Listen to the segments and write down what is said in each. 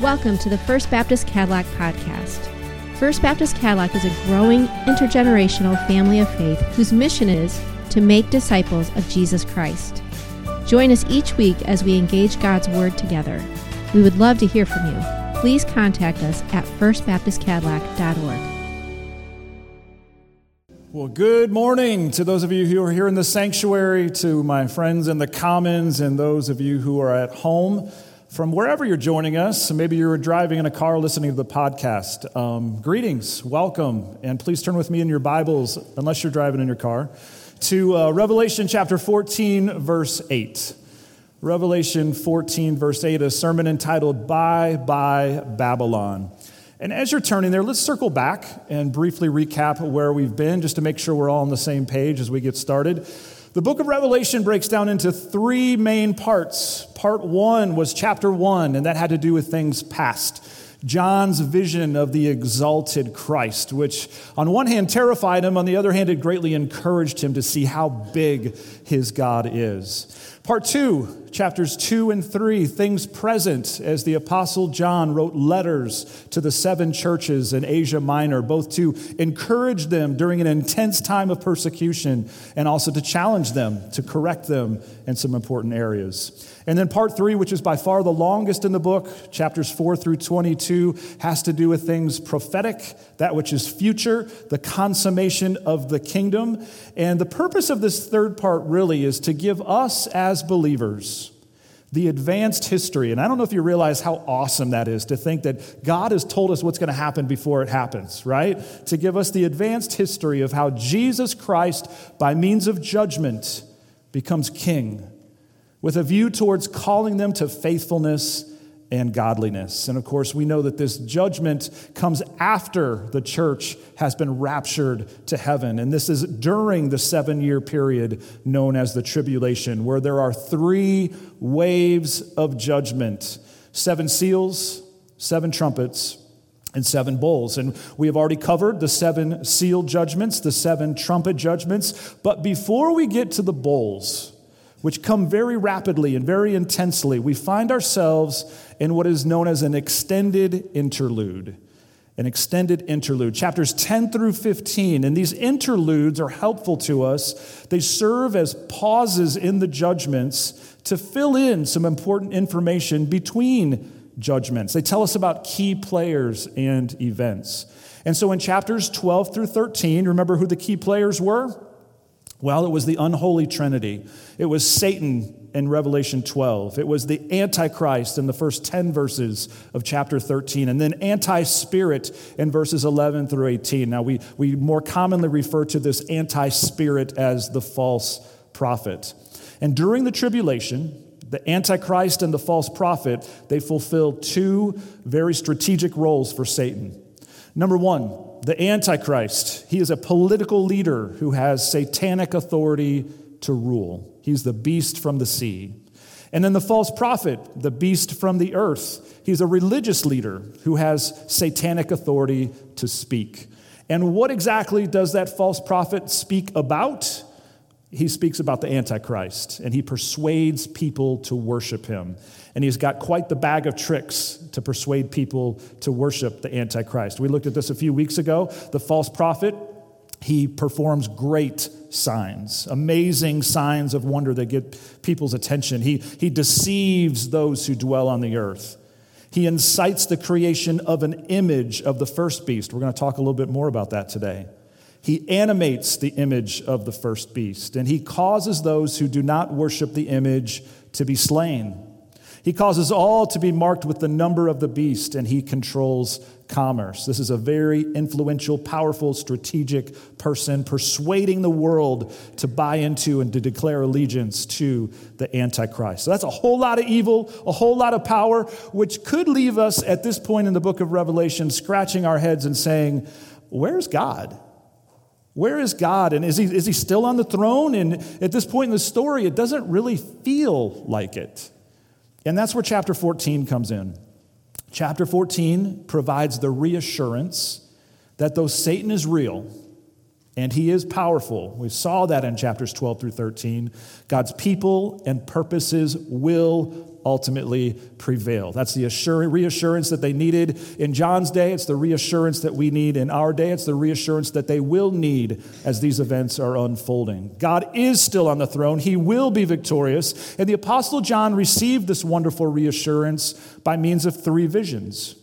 Welcome to the First Baptist Cadillac podcast. First Baptist Cadillac is a growing intergenerational family of faith whose mission is to make disciples of Jesus Christ. Join us each week as we engage God's Word together. We would love to hear from you. Please contact us at firstbaptistcadillac.org. Well, good morning to those of you who are here in the sanctuary, to my friends in the commons, and those of you who are at home. From wherever you're joining us, maybe you're driving in a car listening to the podcast, greetings, welcome, and please turn with me in your Bibles, unless you're driving in your car, to Revelation chapter 14, verse 8. Revelation 14, verse 8, a sermon entitled, Bye, Babylon. And as you're turning there, let's circle back and briefly recap where we've been, just to make sure we're all on the same page as we get started. The book of Revelation breaks down into three main parts. Part one was chapter one, and that had to do with things past. John's vision of the exalted Christ, which on one hand terrified him, on the other hand it greatly encouraged him to see how big his God is. Part two, chapters 2 and 3, things present, as the Apostle John wrote letters to the seven churches in Asia Minor, both to encourage them during an intense time of persecution and also to challenge them, to correct them in some important areas. And then part three, which is by far the longest in the book, chapters 4 through 22, has to do with things prophetic, that which is future, the consummation of the kingdom. And the purpose of this third part really is to give us as believers the advanced history. And I don't know if you realize how awesome that is, to think that God has told us what's going to happen before it happens, right? To give us the advanced history of how Jesus Christ, by means of judgment, becomes king, with a view towards calling them to faithfulness and godliness. And of course, we know that this judgment comes after the church has been raptured to heaven. And this is during the 7-year period known as the tribulation, where there are 3 waves of judgment: 7 seals, 7 trumpets, and 7 bowls. And we have already covered the 7 seal judgments, the 7 trumpet judgments. But before we get to the bowls, which come very rapidly and very intensely, we find ourselves in what is known as an extended interlude. An extended interlude. Chapters 10 through 15, and these interludes are helpful to us. They serve as pauses in the judgments to fill in some important information between judgments. They tell us about key players and events. And so in chapters 12 through 13, remember who the key players were? Well, it was the unholy trinity. It was Satan in Revelation 12. It was the Antichrist in the first 10 verses of chapter 13, and then anti-spirit in verses 11 through 18. Now, we more commonly refer to this anti-spirit as the false prophet. And during the tribulation, the Antichrist and the false prophet, they fulfill 2 very strategic roles for Satan. Number one, the Antichrist, he is a political leader who has satanic authority to rule. He's the beast from the sea. And then the false prophet, the beast from the earth, he's a religious leader who has satanic authority to speak. And what exactly does that false prophet speak about? He speaks about the Antichrist, and he persuades people to worship him. And he's got quite the bag of tricks to persuade people to worship the Antichrist. We looked at this a few weeks ago. The false prophet, he performs great signs, amazing signs of wonder that get people's attention. He deceives those who dwell on the earth. He incites the creation of an image of the first beast. We're going to talk a little bit more about that today. He animates the image of the first beast, and he causes those who do not worship the image to be slain. He causes all to be marked with the number of the beast, and he controls commerce. This is a very influential, powerful, strategic person, persuading the world to buy into and to declare allegiance to the Antichrist. So that's a whole lot of evil, a whole lot of power, which could leave us at this point in the book of Revelation scratching our heads and saying, where's God? Where is God? And is he still on the throne? And at this point in the story, it doesn't really feel like it. And that's where chapter 14 comes in. Chapter 14 provides the reassurance that though Satan is real and he is powerful, we saw that in chapters 12 through 13, God's people and purposes will ultimately prevail. That's the reassurance that they needed in John's day. It's the reassurance that we need in our day. It's the reassurance that they will need as these events are unfolding. God is still on the throne. He will be victorious. And the Apostle John received this wonderful reassurance by means of three visions.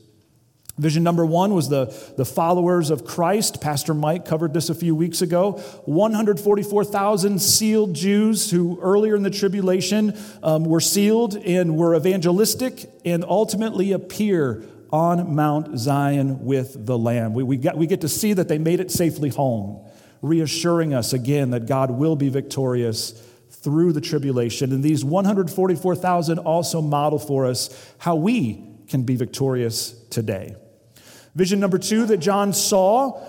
Vision number one was the followers of Christ. Pastor Mike covered this a few weeks ago. 144,000 sealed Jews who earlier in the tribulation were sealed and were evangelistic and ultimately appear on Mount Zion with the Lamb. We get to see that they made it safely home, reassuring us again that God will be victorious through the tribulation. And these 144,000 also model for us how we can be victorious today. Vision number two that John saw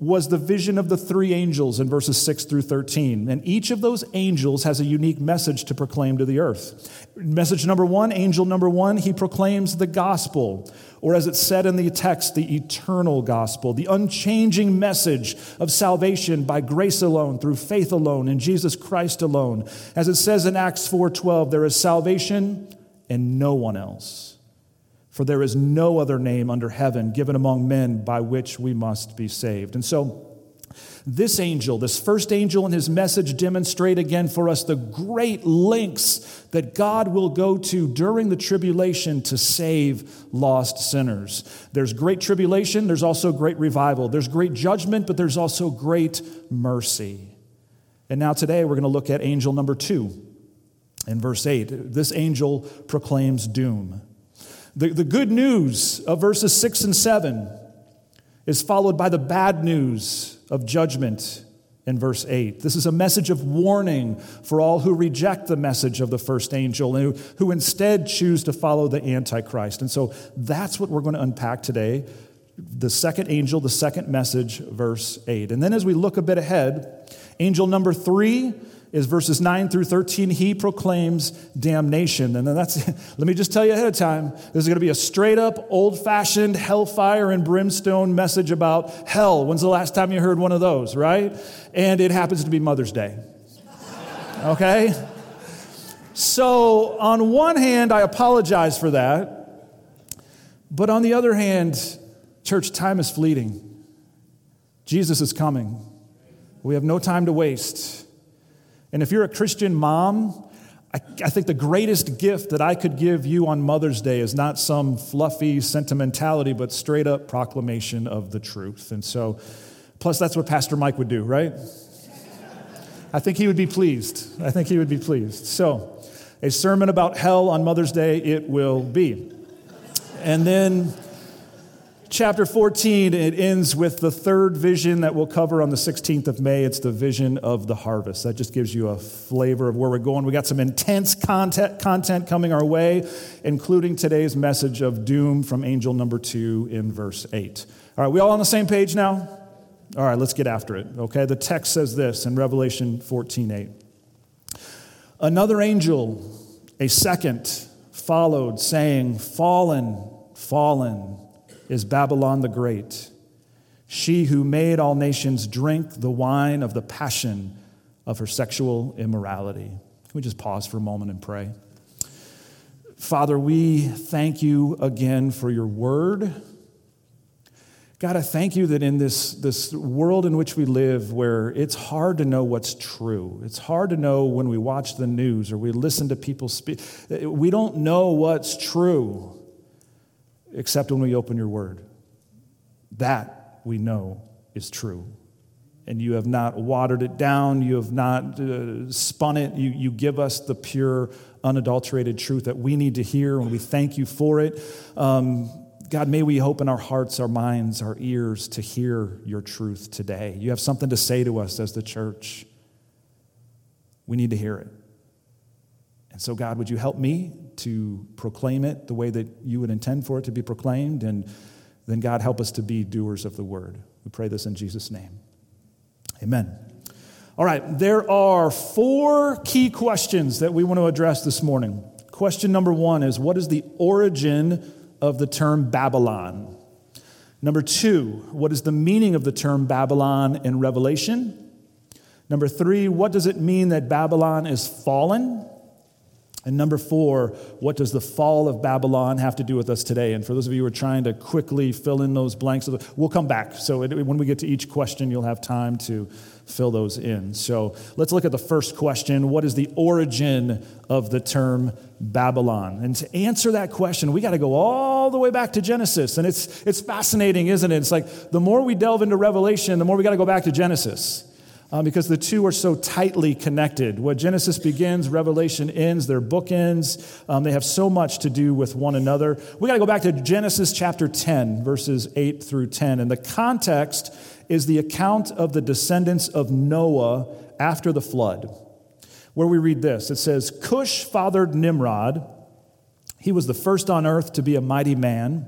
was the vision of the three angels in verses 6 through 13. And each of those angels has a unique message to proclaim to the earth. Message number one, angel number one, he proclaims the gospel, or as it's said in the text, the eternal gospel, the unchanging message of salvation by grace alone, through faith alone, in Jesus Christ alone. As it says in Acts 4:12, there is salvation and no one else. For there is no other name under heaven given among men by which we must be saved. And so this angel, this first angel and his message demonstrate again for us the great lengths that God will go to during the tribulation to save lost sinners. There's great tribulation, there's also great revival. There's great judgment, but there's also great mercy. And now today we're going to look at angel number two in verse 8. This angel proclaims doom. The good news of verses 6 and 7 is followed by the bad news of judgment in verse 8. This is a message of warning for all who reject the message of the first angel and who instead choose to follow the Antichrist. And so that's what we're going to unpack today, the second angel, the second message, verse 8. And then as we look a bit ahead, angel number 3 is verses 9 through 13, he proclaims damnation. And then let me just tell you ahead of time, this is going to be a straight up, old-fashioned hellfire and brimstone message about hell. When's the last time you heard one of those, right? And it happens to be Mother's Day. Okay? So on one hand, I apologize for that. But on the other hand, church, time is fleeting. Jesus is coming. We have no time to waste. And if you're a Christian mom, I think the greatest gift that I could give you on Mother's Day is not some fluffy sentimentality, but straight up proclamation of the truth. And so, plus that's what Pastor Mike would do, right? I think he would be pleased. I think he would be pleased. So, a sermon about hell on Mother's Day, it will be. And then chapter 14, it ends with the third vision that we'll cover on the 16th of May. It's the vision of the harvest. That just gives you a flavor of where we're going. We got some intense content coming our way, including today's message of doom from angel number 2 in verse 8. All right, we all on the same page now? All right, let's get after it, okay? The text says this in Revelation 14:8. Another angel, a second, followed, saying, "Fallen, fallen is Babylon the Great, she who made all nations drink the wine of the passion of her sexual immorality." Can we just pause for a moment and pray? Father, we thank you again for your word. God, I thank you that in this world in which we live, where it's hard to know what's true, it's hard to know when we watch the news or we listen to people speak, we don't know what's true, except when we open your word. That we know is true. And you have not watered it down. You have not spun it. You give us the pure, unadulterated truth that we need to hear, and we thank you for it. God, may we open our hearts, our minds, our ears to hear your truth today. You have something to say to us as the church. We need to hear it. And so, God, would you help me to proclaim it the way that you would intend for it to be proclaimed? And then, God, help us to be doers of the word. We pray this in Jesus' name. Amen. All right, there are four key questions that we want to address this morning. Question number one is, what is the origin of the term Babylon? Number two, what is the meaning of the term Babylon in Revelation? Number three, what does it mean that Babylon is fallen? And number four, what does the fall of Babylon have to do with us today? And for those of you who are trying to quickly fill in those blanks, we'll come back. So when we get to each question, you'll have time to fill those in. So let's look at the first question. What is the origin of the term Babylon? And to answer that question, we got to go all the way back to Genesis. And it's fascinating, isn't it? It's like the more we delve into Revelation, the more we got to go back to Genesis. Because the two are so tightly connected. What Genesis begins, Revelation ends, they're bookends. They have so much to do with one another. We got to go back to Genesis chapter 10, verses 8 through 10. And the context is the account of the descendants of Noah after the flood, where we read this. It says, Cush fathered Nimrod. He was the first on earth to be a mighty man.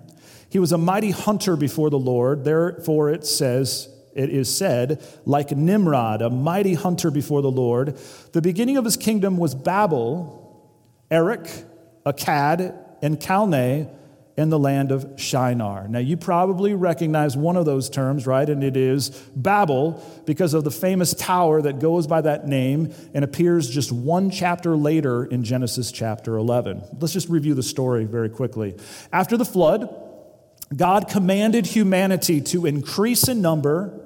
He was a mighty hunter before the Lord. Therefore it says, it is said, like Nimrod, a mighty hunter before the Lord. The beginning of his kingdom was Babel, Erech, Akkad, and Calneh in the land of Shinar. Now, you probably recognize one of those terms, right? And it is Babel, because of the famous tower that goes by that name and appears just one chapter later in Genesis chapter 11. Let's just review the story very quickly. After the flood, God commanded humanity to increase in number,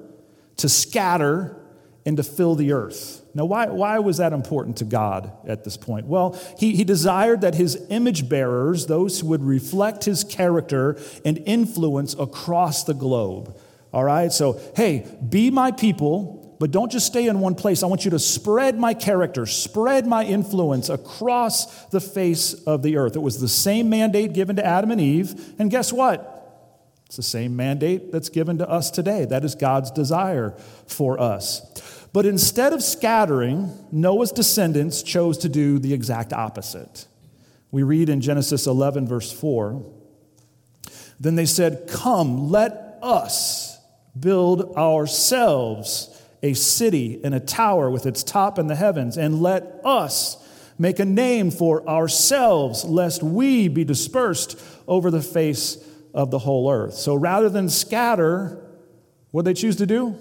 to scatter, and to fill the earth. Now, why was that important to God at this point? Well, he desired that his image bearers, those who would reflect his character and influence across the globe. All right? So, hey, be my people, but don't just stay in one place. I want you to spread my character, spread my influence across the face of the earth. It was the same mandate given to Adam and Eve. And guess what? It's the same mandate that's given to us today. That is God's desire for us. But instead of scattering, Noah's descendants chose to do the exact opposite. We read in Genesis 11, verse 4, then they said, come, let us build ourselves a city and a tower with its top in the heavens, and let us make a name for ourselves, lest we be dispersed over the face of the whole earth. So rather than scatter, what did they choose to do?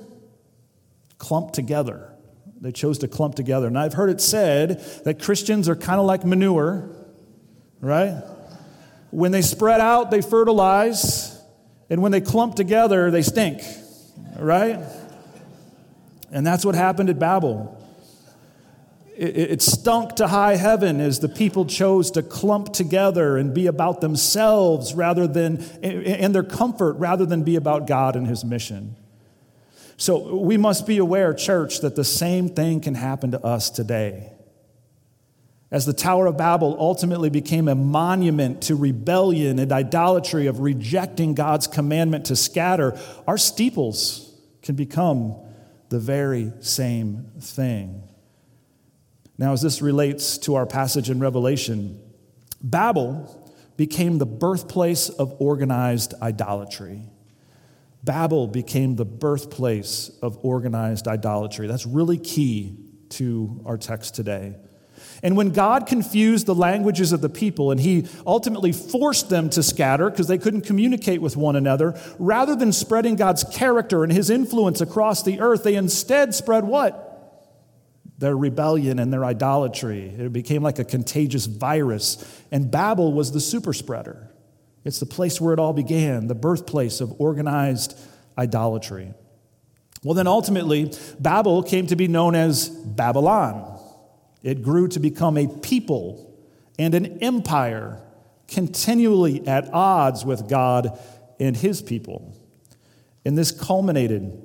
Clump together. They chose to clump together. And I've heard it said that Christians are kind of like manure, right? When they spread out, they fertilize, and when they clump together, they stink, right? And that's what happened at Babel. It stunk to high heaven as the people chose to clump together and be about themselves rather than, and their comfort rather than be about God and his mission. So we must be aware, church, that the same thing can happen to us today. As the Tower of Babel ultimately became a monument to rebellion and idolatry of rejecting God's commandment to scatter, our steeples can become the very same thing. Now, as this relates to our passage in Revelation, Babel became the birthplace of organized idolatry. Babel became the birthplace of organized idolatry. That's really key to our text today. And when God confused the languages of the people and he ultimately forced them to scatter because they couldn't communicate with one another, rather than spreading God's character and his influence across the earth, they instead spread what? Their rebellion and their idolatry. It became like a contagious virus. And Babel was the super spreader. It's the place where it all began, the birthplace of organized idolatry. Well, then ultimately, Babel came to be known as Babylon. It grew to become a people and an empire continually at odds with God and his people. And this culminated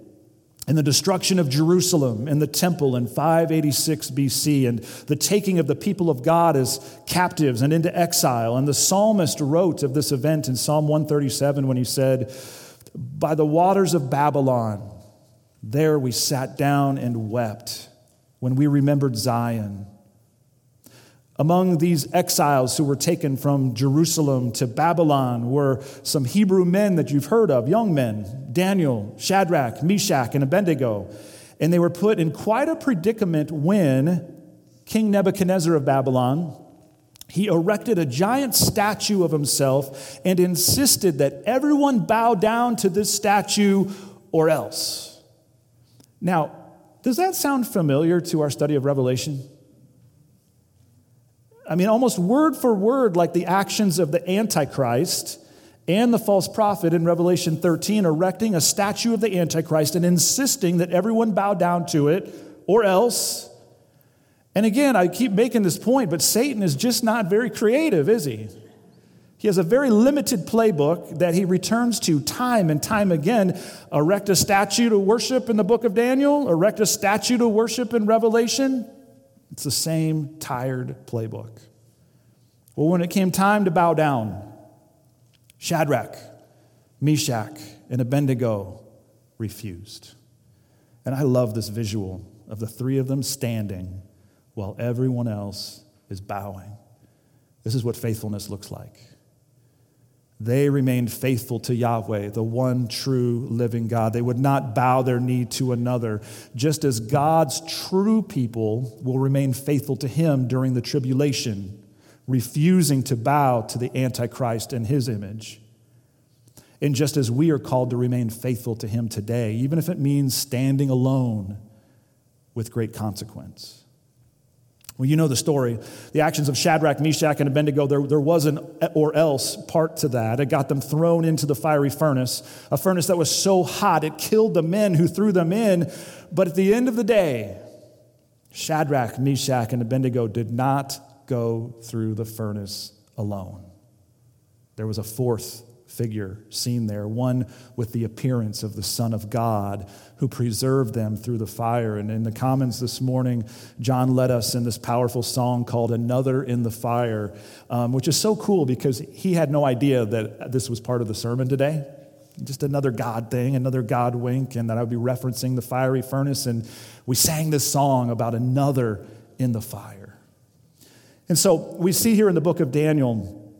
and the destruction of Jerusalem and the temple in 586 BC, and the taking of the people of God as captives and into exile. And the psalmist wrote of this event in Psalm 137 when he said, by the waters of Babylon, there we sat down and wept when we remembered Zion. Among these exiles who were taken from Jerusalem to Babylon were some Hebrew men that you've heard of, young men, Daniel, Shadrach, Meshach, and Abednego. And they were put in quite a predicament when King Nebuchadnezzar of Babylon, he erected a giant statue of himself and insisted that everyone bow down to this statue or else. Now, does that sound familiar to our study of Revelation? I mean, almost word for word, like the actions of the Antichrist and the false prophet in Revelation 13, erecting a statue of the Antichrist and insisting that everyone bow down to it or else. And again, I keep making this point, but Satan is just not very creative, is he? He has a very limited playbook that he returns to time and time again. Erect a statue to worship in the book of Daniel, erect a statue to worship in Revelation. It's the same tired playbook. Well, when it came time to bow down, Shadrach, Meshach, and Abednego refused. And I love this visual of the three of them standing while everyone else is bowing. This is what faithfulness looks like. They remained faithful to Yahweh, the one true living God. They would not bow their knee to another, just as God's true people will remain faithful to him during the tribulation, refusing to bow to the Antichrist and his image. And just as we are called to remain faithful to him today, even if it means standing alone with great consequence. Well, you know the story. The actions of Shadrach, Meshach, and Abednego, there was an or else part to that. It got them thrown into the fiery furnace, a furnace that was so hot it killed the men who threw them in. But at the end of the day, Shadrach, Meshach, and Abednego did not go through the furnace alone. There was a fourth figure seen there, one with the appearance of the Son of God, who preserved them through the fire. And in the Commons this morning, John led us in this powerful song called Another in the Fire, which is so cool because he had no idea that this was part of the sermon today. Just another God thing, another God wink, and that I would be referencing the fiery furnace. And we sang this song about another in the fire. And so we see here in the book of Daniel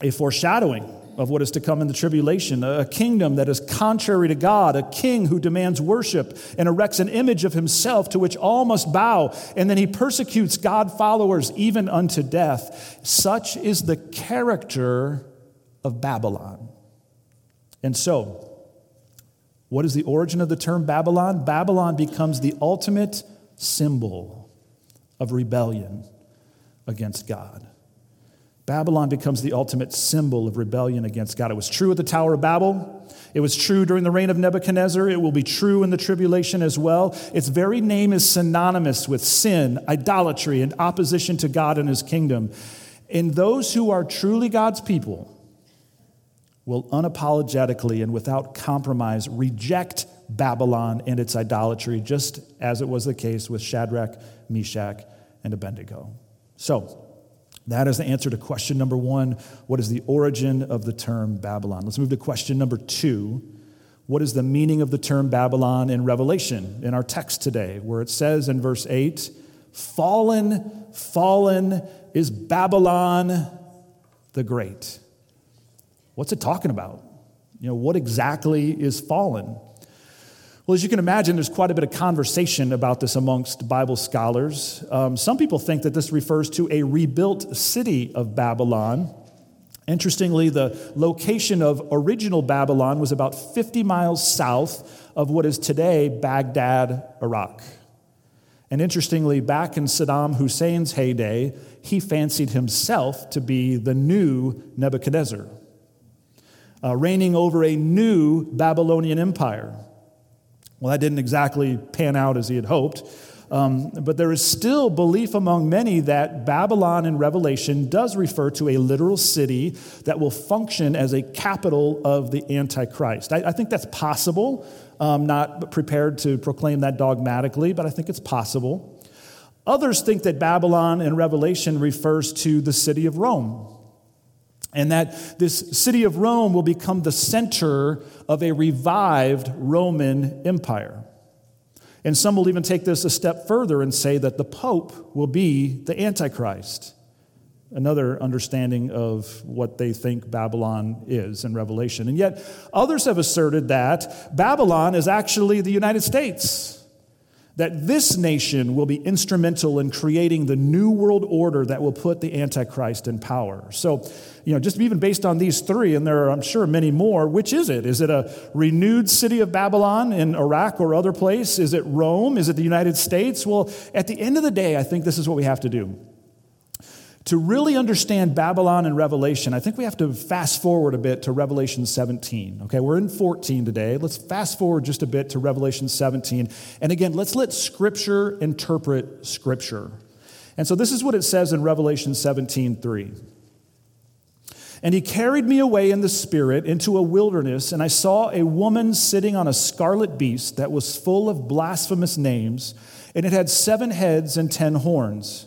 a foreshadowing of what is to come in the tribulation, a kingdom that is contrary to God, a king who demands worship and erects an image of himself to which all must bow, and then he persecutes God followers even unto death. Such is the character of Babylon. And so, what is the origin of the term Babylon? Babylon becomes the ultimate symbol of rebellion against God. Babylon becomes the ultimate symbol of rebellion against God. It was true at the Tower of Babel. It was true during the reign of Nebuchadnezzar. It will be true in the tribulation as well. Its very name is synonymous with sin, idolatry, and opposition to God and his kingdom. And those who are truly God's people will unapologetically and without compromise reject Babylon and its idolatry, just as it was the case with Shadrach, Meshach, and Abednego. So, that is the answer to question number one. What is the origin of the term Babylon? Let's move to question number two. What is the meaning of the term Babylon in Revelation, in our text today, where it says in verse 8, fallen is Babylon the Great. What's it talking about? You know, what exactly is fallen? Well, as you can imagine, there's quite a bit of conversation about this amongst Bible scholars. Some people think that this refers to a rebuilt city of Babylon. Interestingly, the location of original Babylon was about 50 miles south of what is today Baghdad, Iraq. And interestingly, back in Saddam Hussein's heyday, he fancied himself to be the new Nebuchadnezzar, reigning over a new Babylonian empire. Well, that didn't exactly pan out as he had hoped, but there is still belief among many that Babylon in Revelation does refer to a literal city that will function as a capital of the Antichrist. I think that's possible. I'm not prepared to proclaim that dogmatically, but I think it's possible. Others think that Babylon in Revelation refers to the city of Rome, and that this city of Rome will become the center of a revived Roman Empire. And some will even take this a step further and say that the Pope will be the Antichrist, another understanding of what they think Babylon is in Revelation. And yet others have asserted that Babylon is actually the United States, that this nation will be instrumental in creating the new world order that will put the Antichrist in power. So, you know, just even based on these three, and there are, I'm sure, many more, which is it? Is it a renewed city of Babylon in Iraq or other place? Is it Rome? Is it the United States? Well, at the end of the day, I think this is what we have to do. To really understand Babylon and Revelation, I think we have to fast forward a bit to Revelation 17. Okay, we're in 14 today. Let's fast forward just a bit to Revelation 17. And again, let's let Scripture interpret Scripture. And so this is what it says in Revelation 17:3. And he carried me away in the Spirit into a wilderness, and I saw a woman sitting on a scarlet beast that was full of blasphemous names, and it had 7 heads and 10 horns.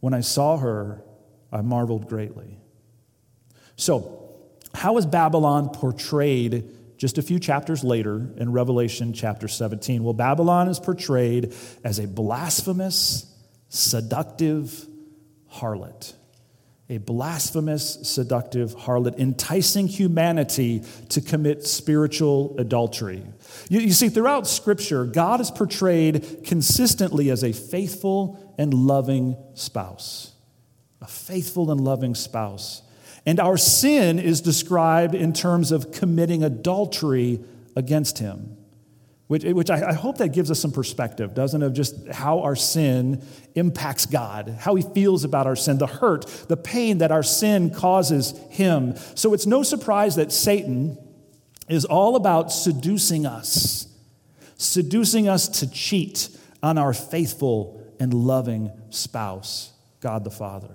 When I saw her, I marveled greatly. So, how is Babylon portrayed just a few chapters later in Revelation chapter 17? Well, Babylon is portrayed as a blasphemous, seductive harlot. A blasphemous, seductive harlot enticing humanity to commit spiritual adultery. You see, throughout Scripture, God is portrayed consistently as a faithful and loving spouse. A faithful and loving spouse. And our sin is described in terms of committing adultery against him. Which I hope that gives us some perspective, doesn't it, of just how our sin impacts God, how he feels about our sin, the hurt, the pain that our sin causes him. So it's no surprise that Satan is all about seducing us to cheat on our faithful and loving spouse, God the Father.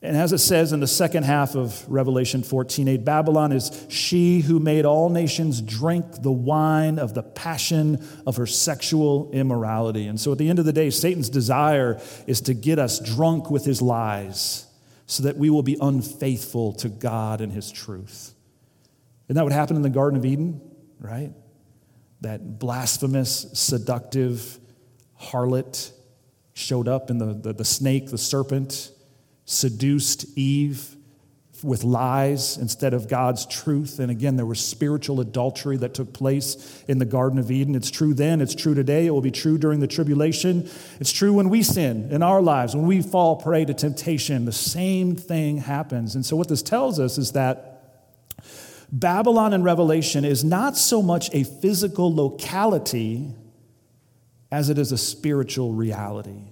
And as it says in the second half of Revelation 14:8, Babylon is she who made all nations drink the wine of the passion of her sexual immorality. And so at the end of the day, Satan's desire is to get us drunk with his lies so that we will be unfaithful to God and his truth. Isn't that what happened in the Garden of Eden, right? That blasphemous, seductive harlot showed up in the snake, the serpent, seduced Eve with lies instead of God's truth. And again, there was spiritual adultery that took place in the Garden of Eden. It's true then. It's true today. It will be true during the tribulation. It's true when we sin in our lives, when we fall prey to temptation. The same thing happens. And so what this tells us is that Babylon in Revelation is not so much a physical locality as it is a spiritual reality.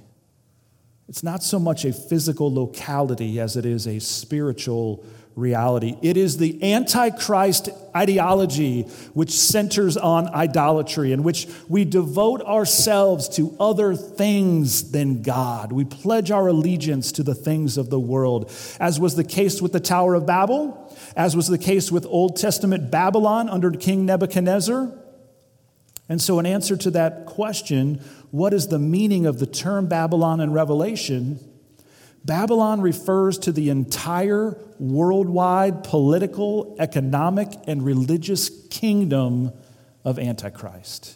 It's not so much a physical locality as it is a spiritual reality. It is the Antichrist ideology which centers on idolatry, in which we devote ourselves to other things than God. We pledge our allegiance to the things of the world, as was the case with the Tower of Babel, as was the case with Old Testament Babylon under King Nebuchadnezzar. And so in answer to that question, what is the meaning of the term Babylon in Revelation? Babylon refers to the entire worldwide political, economic, and religious kingdom of Antichrist.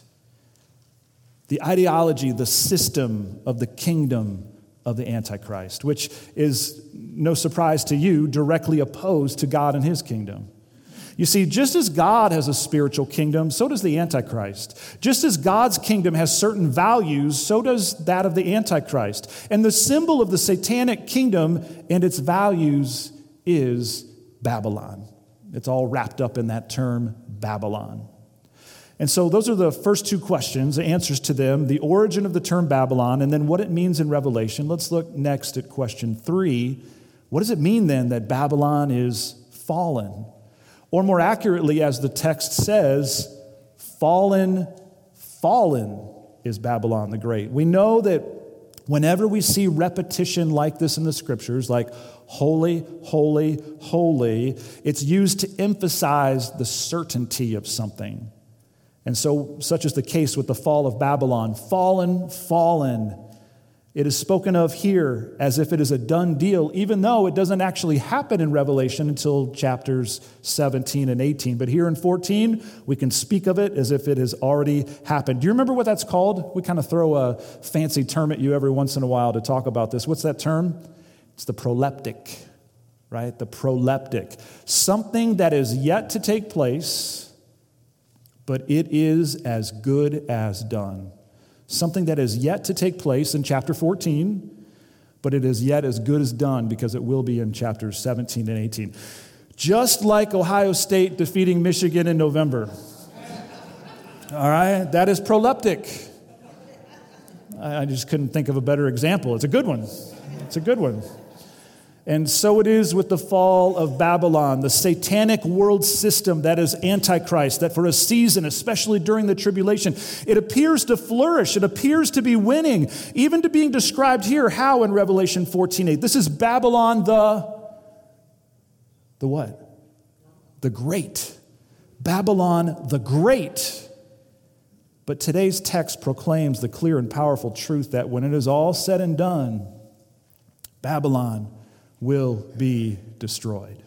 The ideology, the system of the kingdom of the Antichrist, which is no surprise to you, directly opposed to God and his kingdom. You see, just as God has a spiritual kingdom, so does the Antichrist. Just as God's kingdom has certain values, so does that of the Antichrist. And the symbol of the satanic kingdom and its values is Babylon. It's all wrapped up in that term, Babylon. And so those are the first two questions, the answers to them, the origin of the term Babylon, and then what it means in Revelation. Let's look next at question 3. What does it mean then that Babylon is fallen? Or more accurately, as the text says, fallen is Babylon the Great. We know that whenever we see repetition like this in the Scriptures, like holy, holy, holy, it's used to emphasize the certainty of something. And so, such is the case with the fall of Babylon. Fallen. It is spoken of here as if it is a done deal, even though it doesn't actually happen in Revelation until chapters 17 and 18. But here in 14, we can speak of it as if it has already happened. Do you remember what that's called? We kind of throw a fancy term at you every once in a while to talk about this. What's that term? It's the proleptic, right? The proleptic. Something that is yet to take place, but it is as good as done. Something that is yet to take place in chapter 14, but it is yet as good as done because it will be in chapters 17 and 18. Just like Ohio State defeating Michigan in November. All right? That is proleptic. I just couldn't think of a better example. It's a good one. It's a good one. And so it is with the fall of Babylon, the satanic world system that is Antichrist, that for a season, especially during the tribulation, it appears to flourish. It appears to be winning, even to being described here. How in Revelation 14:8? This is Babylon the what? The Great. Babylon the Great. But today's text proclaims the clear and powerful truth that when it is all said and done, Babylon will be destroyed.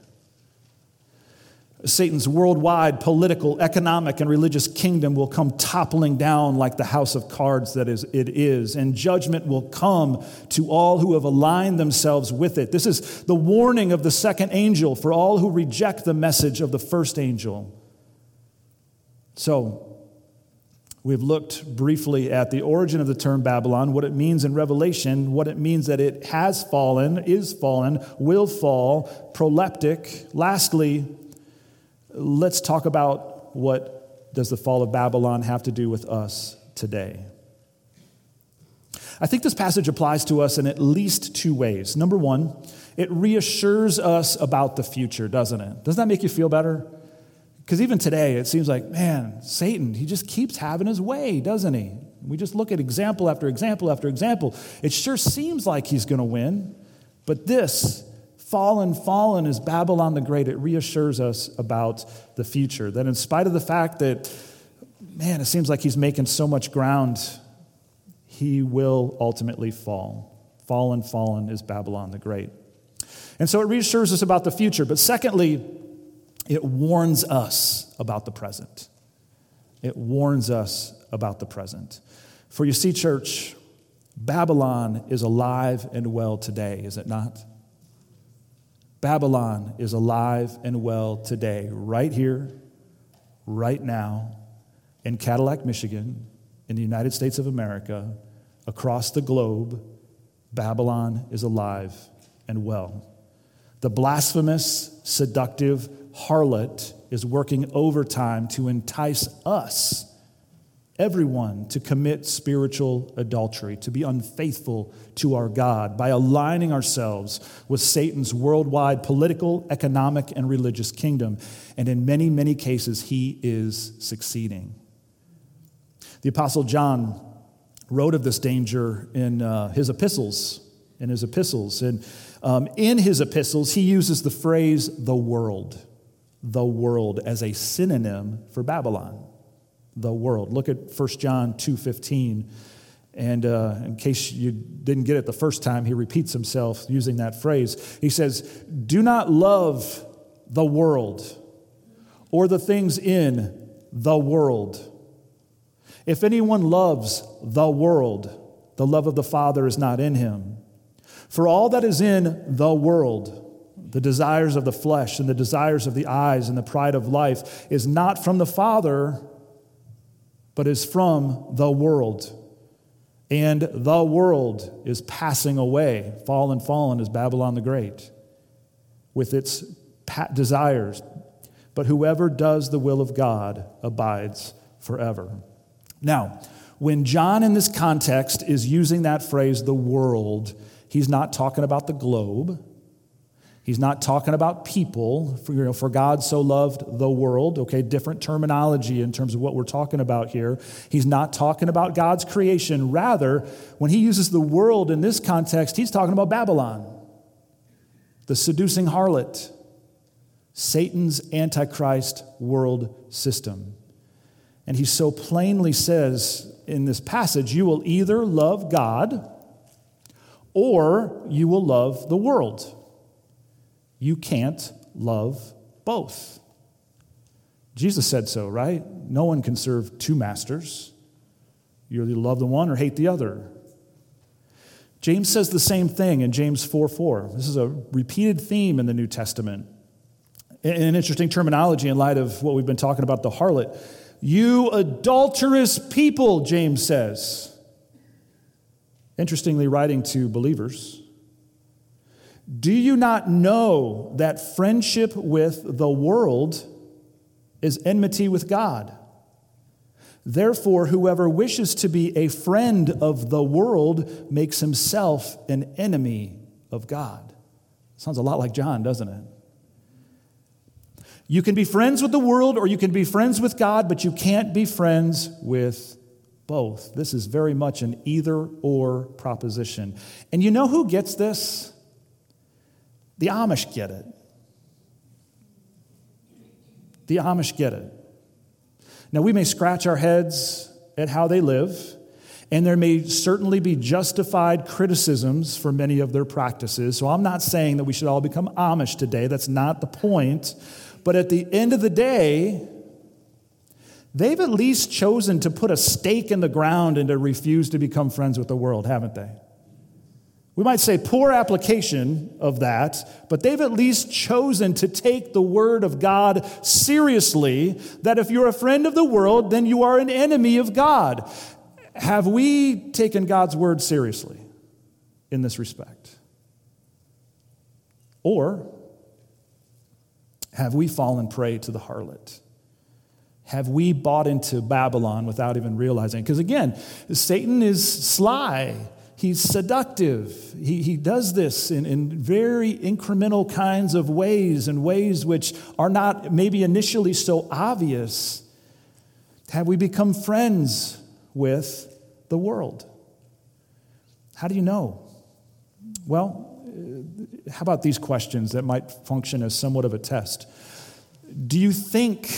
Satan's worldwide political, economic, and religious kingdom will come toppling down like the house of cards that it is, and judgment will come to all who have aligned themselves with it. This is the warning of the second angel for all who reject the message of the first angel. So, we've looked briefly at the origin of the term Babylon, what it means in Revelation, what it means that it has fallen, is fallen, will fall, proleptic. Lastly, let's talk about what does the fall of Babylon have to do with us today. I think this passage applies to us in at least two ways. Number one, it reassures us about the future, doesn't it? Doesn't that make you feel better? Because even today, it seems like, man, Satan, he just keeps having his way, doesn't he? We just look at example after example after example. It sure seems like he's going to win. But this, fallen is Babylon the Great. It reassures us about the future. That in spite of the fact that, man, it seems like he's making so much ground, he will ultimately fall. Fallen is Babylon the Great. And so it reassures us about the future. But secondly, it warns us about the present. It warns us about the present. For you see, church, Babylon is alive and well today, is it not? Babylon is alive and well today, right here, right now, in Cadillac, Michigan, in the United States of America, across the globe. Babylon is alive and well. The blasphemous, seductive harlot is working overtime to entice us, everyone, to commit spiritual adultery, to be unfaithful to our God by aligning ourselves with Satan's worldwide political, economic, and religious kingdom. And in many, many cases, he is succeeding. The Apostle John wrote of this danger in his epistles. And in his epistles, he uses the phrase, the world as a synonym for Babylon, the world. Look at 1 John 2:15. And in case you didn't get it the first time, he repeats himself using that phrase. He says, do not love the world or the things in the world. If anyone loves the world, the love of the Father is not in him. For all that is in the world, the desires of the flesh and the desires of the eyes and the pride of life is not from the Father, but is from the world. And the world is passing away. Fallen is Babylon the Great with its desires. But whoever does the will of God abides forever. Now, when John in this context is using that phrase, the world, he's not talking about the globe. He's not talking about people. For God so loved the world. Okay, different terminology in terms of what we're talking about here. He's not talking about God's creation. Rather, when he uses the world in this context, he's talking about Babylon, the seducing harlot, Satan's Antichrist world system. And he so plainly says in this passage, you will either love God or you will love the world. You can't love both. Jesus said so, right? No one can serve two masters. You either love the one or hate the other. James says the same thing in James 4:4. This is a repeated theme in the New Testament. An interesting terminology in light of what we've been talking about, the harlot. You adulterous people, James says. Interestingly, writing to believers. Do you not know that friendship with the world is enmity with God? Therefore, whoever wishes to be a friend of the world makes himself an enemy of God. Sounds a lot like John, doesn't it? You can be friends with the world or you can be friends with God, but you can't be friends with both. This is very much an either-or proposition. And you know who gets this? The Amish get it. The Amish get it. Now, we may scratch our heads at how they live, and there may certainly be justified criticisms for many of their practices. So I'm not saying that we should all become Amish today. That's not the point. But at the end of the day, they've at least chosen to put a stake in the ground and to refuse to become friends with the world, haven't they? We might say poor application of that, but they've at least chosen to take the word of God seriously, that if you're a friend of the world, then you are an enemy of God. Have we taken God's word seriously in this respect? Or have we fallen prey to the harlot? Have we bought into Babylon without even realizing? Because again, Satan is sly. He's seductive. He does this in very incremental kinds of ways and ways which are not maybe initially so obvious. Have we become friends with the world? How do you know? Well, how about these questions that might function as somewhat of a test? Do you think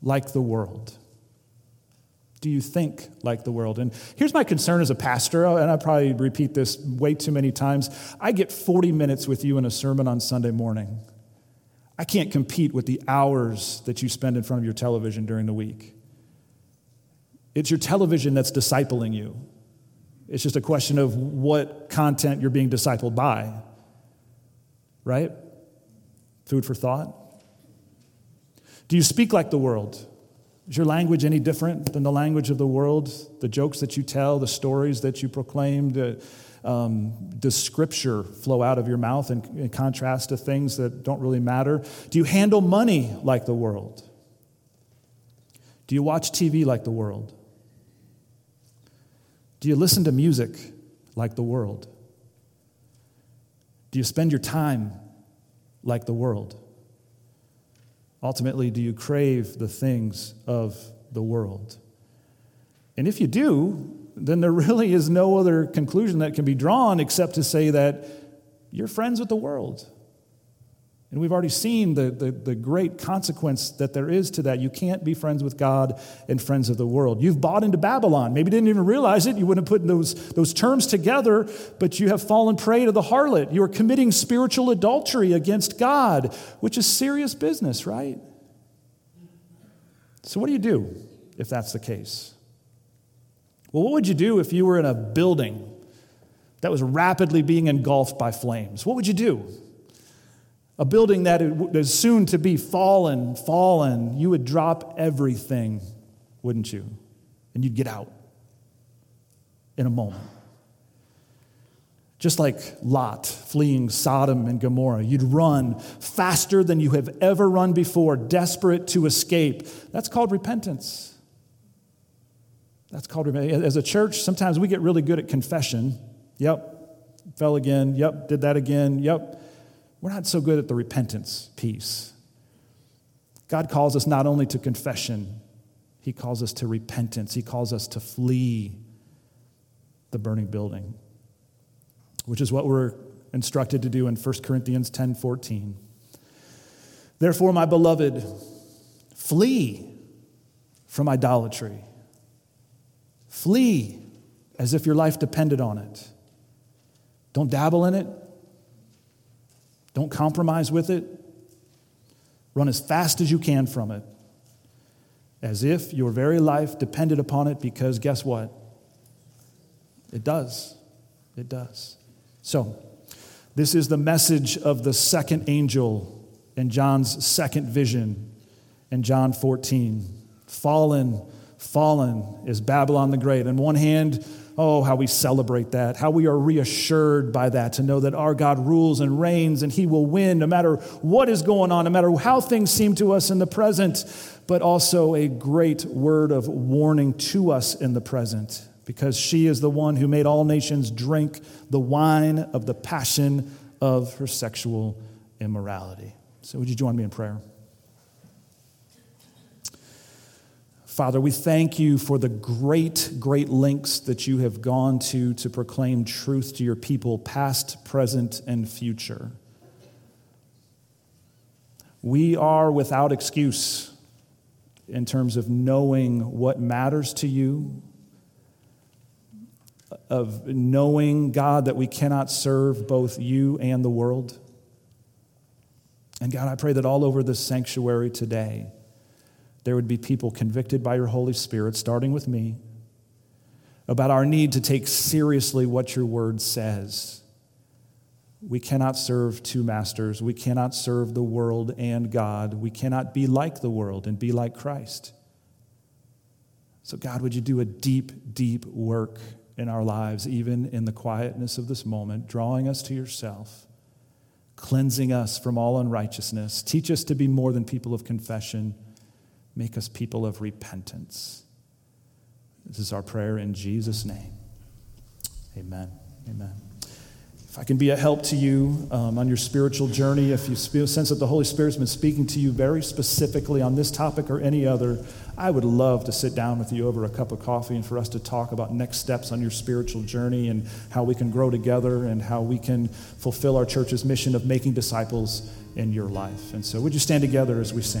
like the world? Do you think like the world? And here's my concern as a pastor, and I probably repeat this way too many times. I get 40 minutes with you in a sermon on Sunday morning. I can't compete with the hours that you spend in front of your television during the week. It's your television that's discipling you. It's just a question of what content you're being discipled by, right? Food for thought. Do you speak like the world? Is your language any different than the language of the world? The jokes that you tell, the stories that you proclaim, does Scripture flow out of your mouth in contrast to things that don't really matter? Do you handle money like the world? Do you watch TV like the world? Do you listen to music like the world? Do you spend your time like the world? Ultimately, do you crave the things of the world? And if you do, then there really is no other conclusion that can be drawn except to say that you're friends with the world. And we've already seen the great consequence that there is to that. You can't be friends with God and friends of the world. You've bought into Babylon. Maybe you didn't even realize it. You wouldn't have put those terms together, but you have fallen prey to the harlot. You are committing spiritual adultery against God, which is serious business, right? So what do you do if that's the case? Well, what would you do if you were in a building that was rapidly being engulfed by flames? What would you do? A building that is soon to be fallen, you would drop everything, wouldn't you? And you'd get out in a moment. Just like Lot fleeing Sodom and Gomorrah, you'd run faster than you have ever run before, desperate to escape. That's called repentance. That's called repentance. As a church, sometimes we get really good at confession. Yep, fell again. Yep, did that again. Yep. We're not so good at the repentance piece. God calls us not only to confession, he calls us to repentance. He calls us to flee the burning building, which is what we're instructed to do in 1 Corinthians 10:14. Therefore, my beloved, flee from idolatry. Flee as if your life depended on it. Don't dabble in it. Don't compromise with it. Run as fast as you can from it, as if your very life depended upon it, because guess what? It does. It does. So, this is the message of the second angel in John's second vision in John 14. Fallen is Babylon the Great. On one hand, oh, how we celebrate that, how we are reassured by that, to know that our God rules and reigns and he will win no matter what is going on, no matter how things seem to us in the present, but also a great word of warning to us in the present, because she is the one who made all nations drink the wine of the passion of her sexual immorality. So would you join me in prayer? Father, we thank you for the great, great lengths that you have gone to proclaim truth to your people, past, present, and future. We are without excuse in terms of knowing what matters to you, of knowing, God, that we cannot serve both you and the world. And God, I pray that all over this sanctuary today, there would be people convicted by your Holy Spirit, starting with me, about our need to take seriously what your word says. We cannot serve two masters. We cannot serve the world and God. We cannot be like the world and be like Christ. So God, would you do a deep, deep work in our lives, even in the quietness of this moment, drawing us to yourself, cleansing us from all unrighteousness. Teach us to be more than people of confession. Make us people of repentance. This is our prayer in Jesus' name. Amen. Amen. If I can be a help to you on your spiritual journey, if you sense that the Holy Spirit's been speaking to you very specifically on this topic or any other, I would love to sit down with you over a cup of coffee and for us to talk about next steps on your spiritual journey and how we can grow together and how we can fulfill our church's mission of making disciples in your life. And so would you stand together as we sing?